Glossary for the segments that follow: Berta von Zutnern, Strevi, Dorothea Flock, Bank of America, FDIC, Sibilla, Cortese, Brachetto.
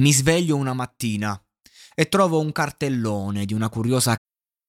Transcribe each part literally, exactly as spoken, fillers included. Mi sveglio una mattina e trovo un cartellone di una curiosa.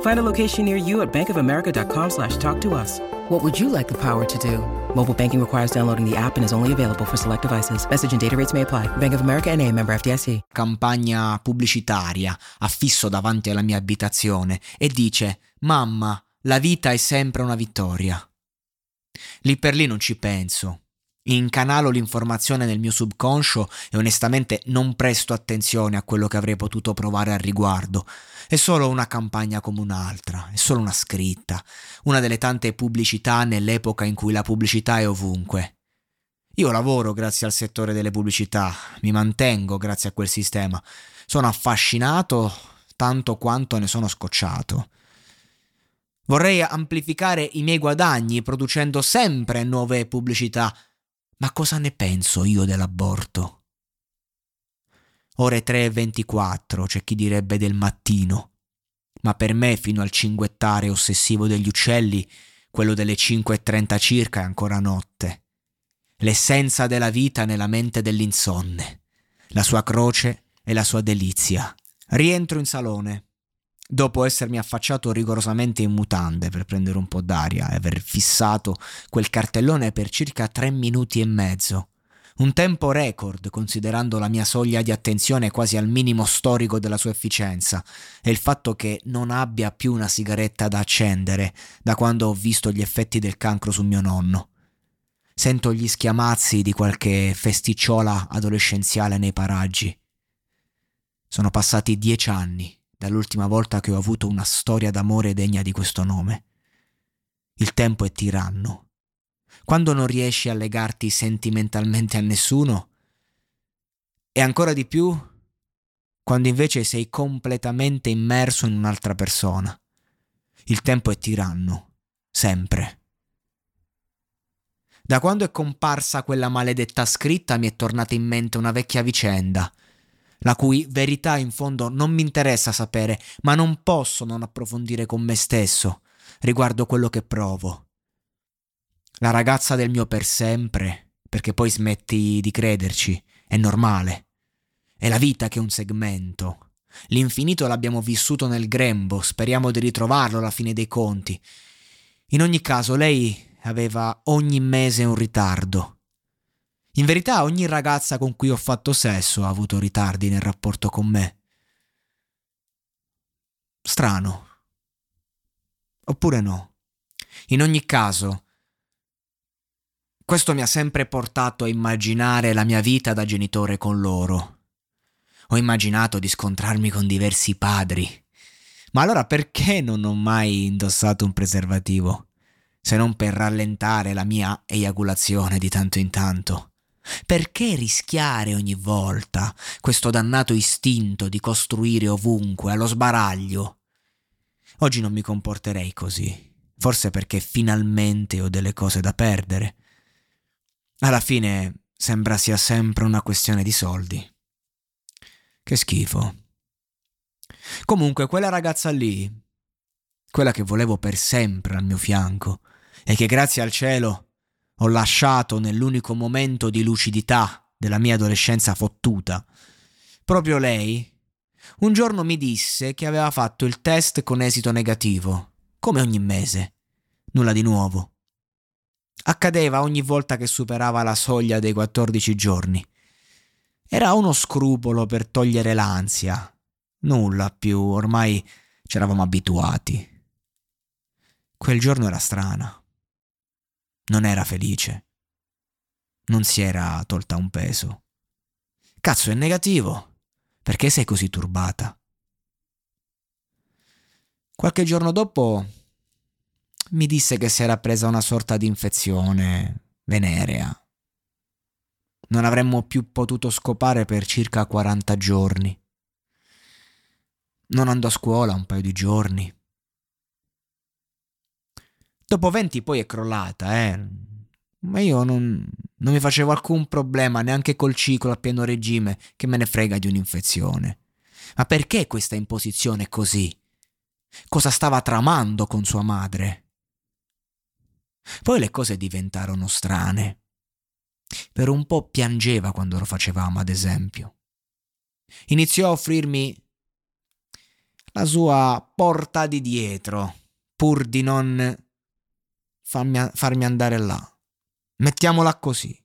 Find a location near you at bankofamerica.com slash talk to us. What would you like the power to do? Mobile banking requires downloading the app and is only available for select devices. Message and data rates may apply. Bank of America N A, member F D I C. Campagna pubblicitaria, affisso davanti alla mia abitazione e dice: "Mamma, la vita è sempre una vittoria". Lì per lì non ci penso. Incanalo l'informazione nel mio subconscio e onestamente non presto attenzione a quello che avrei potuto provare al riguardo. È solo una campagna come un'altra, è solo una scritta, una delle tante pubblicità nell'epoca in cui la pubblicità è ovunque. Io lavoro grazie al settore delle pubblicità, mi mantengo grazie a quel sistema. Sono affascinato tanto quanto ne sono scocciato. Vorrei amplificare i miei guadagni producendo sempre nuove pubblicità. Ma cosa ne penso io dell'aborto? Ore tre e ventiquattro, c'è chi direbbe del mattino, ma per me fino al cinguettare ossessivo degli uccelli, quello delle cinque e trenta circa è ancora notte. L'essenza della vita nella mente dell'insonne, la sua croce e la sua delizia. Rientro in salone, dopo essermi affacciato rigorosamente in mutande per prendere un po' d'aria e aver fissato quel cartellone per circa tre minuti e mezzo. Un tempo record, considerando la mia soglia di attenzione quasi al minimo storico della sua efficienza e il fatto che non abbia più una sigaretta da accendere da quando ho visto gli effetti del cancro su mio nonno. Sento gli schiamazzi di qualche festicciola adolescenziale nei paraggi. Sono passati dieci anni dall'ultima volta che ho avuto una storia d'amore degna di questo nome. Il tempo è tiranno. Quando non riesci a legarti sentimentalmente a nessuno, e ancora di più quando invece sei completamente immerso in un'altra persona. Il tempo è tiranno, sempre. Da quando è comparsa quella maledetta scritta mi è tornata in mente una vecchia vicenda, la cui verità in fondo non mi interessa sapere, ma non posso non approfondire con me stesso riguardo quello che provo. La ragazza del mio per sempre, perché poi smetti di crederci, è normale. È la vita che è un segmento. L'infinito l'abbiamo vissuto nel grembo, speriamo di ritrovarlo alla fine dei conti. In ogni caso, lei aveva ogni mese un ritardo. In verità ogni ragazza con cui ho fatto sesso ha avuto ritardi nel rapporto con me. Strano. Oppure no. In ogni caso, questo mi ha sempre portato a immaginare la mia vita da genitore con loro. Ho immaginato di scontrarmi con diversi padri. Ma allora perché non ho mai indossato un preservativo, se non per rallentare la mia eiaculazione di tanto in tanto? Perché rischiare ogni volta questo dannato istinto di costruire ovunque allo sbaraglio? Oggi non mi comporterei così, forse perché finalmente ho delle cose da perdere. Alla fine sembra sia sempre una questione di soldi. Che schifo. Comunque quella ragazza lì, quella che volevo per sempre al mio fianco e che grazie al cielo ho lasciato nell'unico momento di lucidità della mia adolescenza fottuta, proprio lei, un giorno mi disse che aveva fatto il test con esito negativo, come ogni mese. Nulla di nuovo. Accadeva ogni volta che superava la soglia dei quattordici giorni. Era uno scrupolo per togliere l'ansia. Nulla più, ormai c'eravamo abituati. Quel giorno era strana. Non era felice. Non si era tolta un peso. Cazzo, è negativo. Perché sei così turbata? Qualche giorno dopo mi disse che si era presa una sorta di infezione venerea. Non avremmo più potuto scopare per circa quaranta giorni. Non andò a scuola un paio di giorni. Dopo venti poi è crollata, eh. Ma io non, non mi facevo alcun problema, neanche col ciclo a pieno regime, che me ne frega di un'infezione. Ma perché questa imposizione così? Cosa stava tramando con sua madre? Poi le cose diventarono strane. Per un po' piangeva quando lo facevamo, ad esempio. Iniziò a offrirmi la sua porta di dietro, pur di non farmi, farmi andare là. Mettiamola così.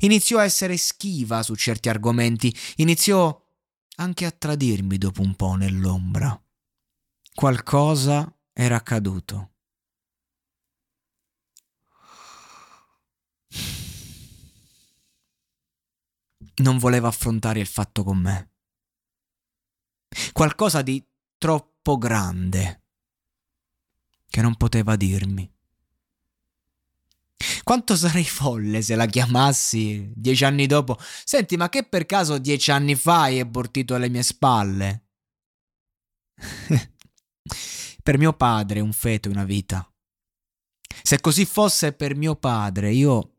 Iniziò a essere schiva su certi argomenti, iniziò anche a tradirmi dopo un po' nell'ombra. Qualcosa era accaduto. Non voleva affrontare il fatto con me. Qualcosa di troppo grande che non poteva dirmi. Quanto sarei folle se la chiamassi dieci anni dopo. Senti, ma che per caso dieci anni fa hai abortito alle mie spalle? Per mio padre un feto è una vita. Se così fosse per mio padre, io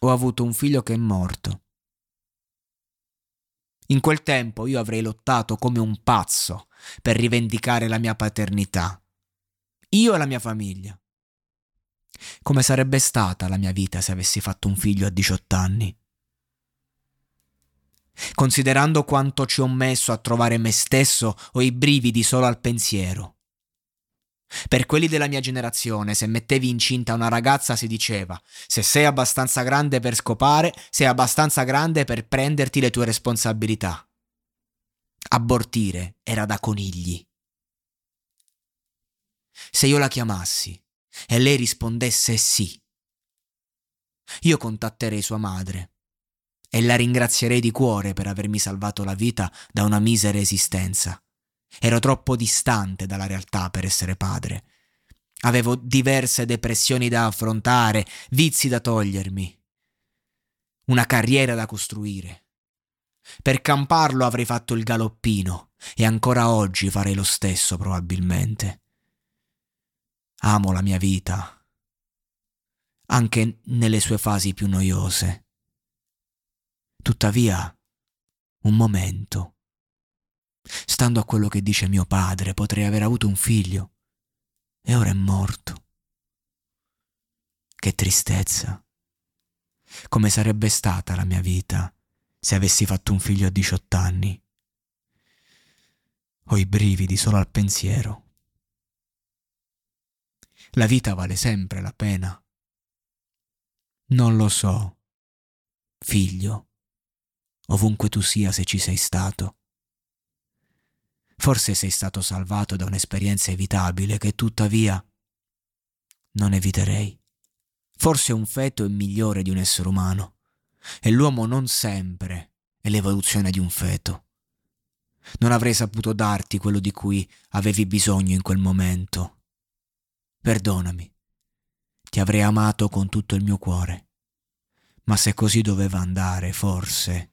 ho avuto un figlio che è morto. In quel tempo io avrei lottato come un pazzo per rivendicare la mia paternità. Io e la mia famiglia. Come sarebbe stata la mia vita se avessi fatto un figlio a diciotto anni? Considerando quanto ci ho messo a trovare me stesso, ho i brividi solo al pensiero. Per quelli della mia generazione, se mettevi incinta una ragazza si diceva: se sei abbastanza grande per scopare, sei abbastanza grande per prenderti le tue responsabilità. Abortire era da conigli. Se io la chiamassi e lei rispondesse sì, io contatterei sua madre e la ringrazierei di cuore per avermi salvato la vita da una misera esistenza. Ero troppo distante dalla realtà per essere padre. Avevo diverse depressioni da affrontare, vizi da togliermi, una carriera da costruire. Per camparlo avrei fatto il galoppino e ancora oggi farei lo stesso probabilmente. Amo la mia vita, anche nelle sue fasi più noiose. Tuttavia, un momento, stando a quello che dice mio padre, potrei aver avuto un figlio e ora è morto. Che tristezza. Come sarebbe stata la mia vita se avessi fatto un figlio a diciotto anni? Ho i brividi solo al pensiero. La vita vale sempre la pena. Non lo so, figlio, ovunque tu sia, se ci sei stato. Forse sei stato salvato da un'esperienza evitabile che tuttavia non eviterei. Forse un feto è migliore di un essere umano e l'uomo non sempre è l'evoluzione di un feto. Non avrei saputo darti quello di cui avevi bisogno in quel momento. Perdonami, ti avrei amato con tutto il mio cuore, ma se così doveva andare, forse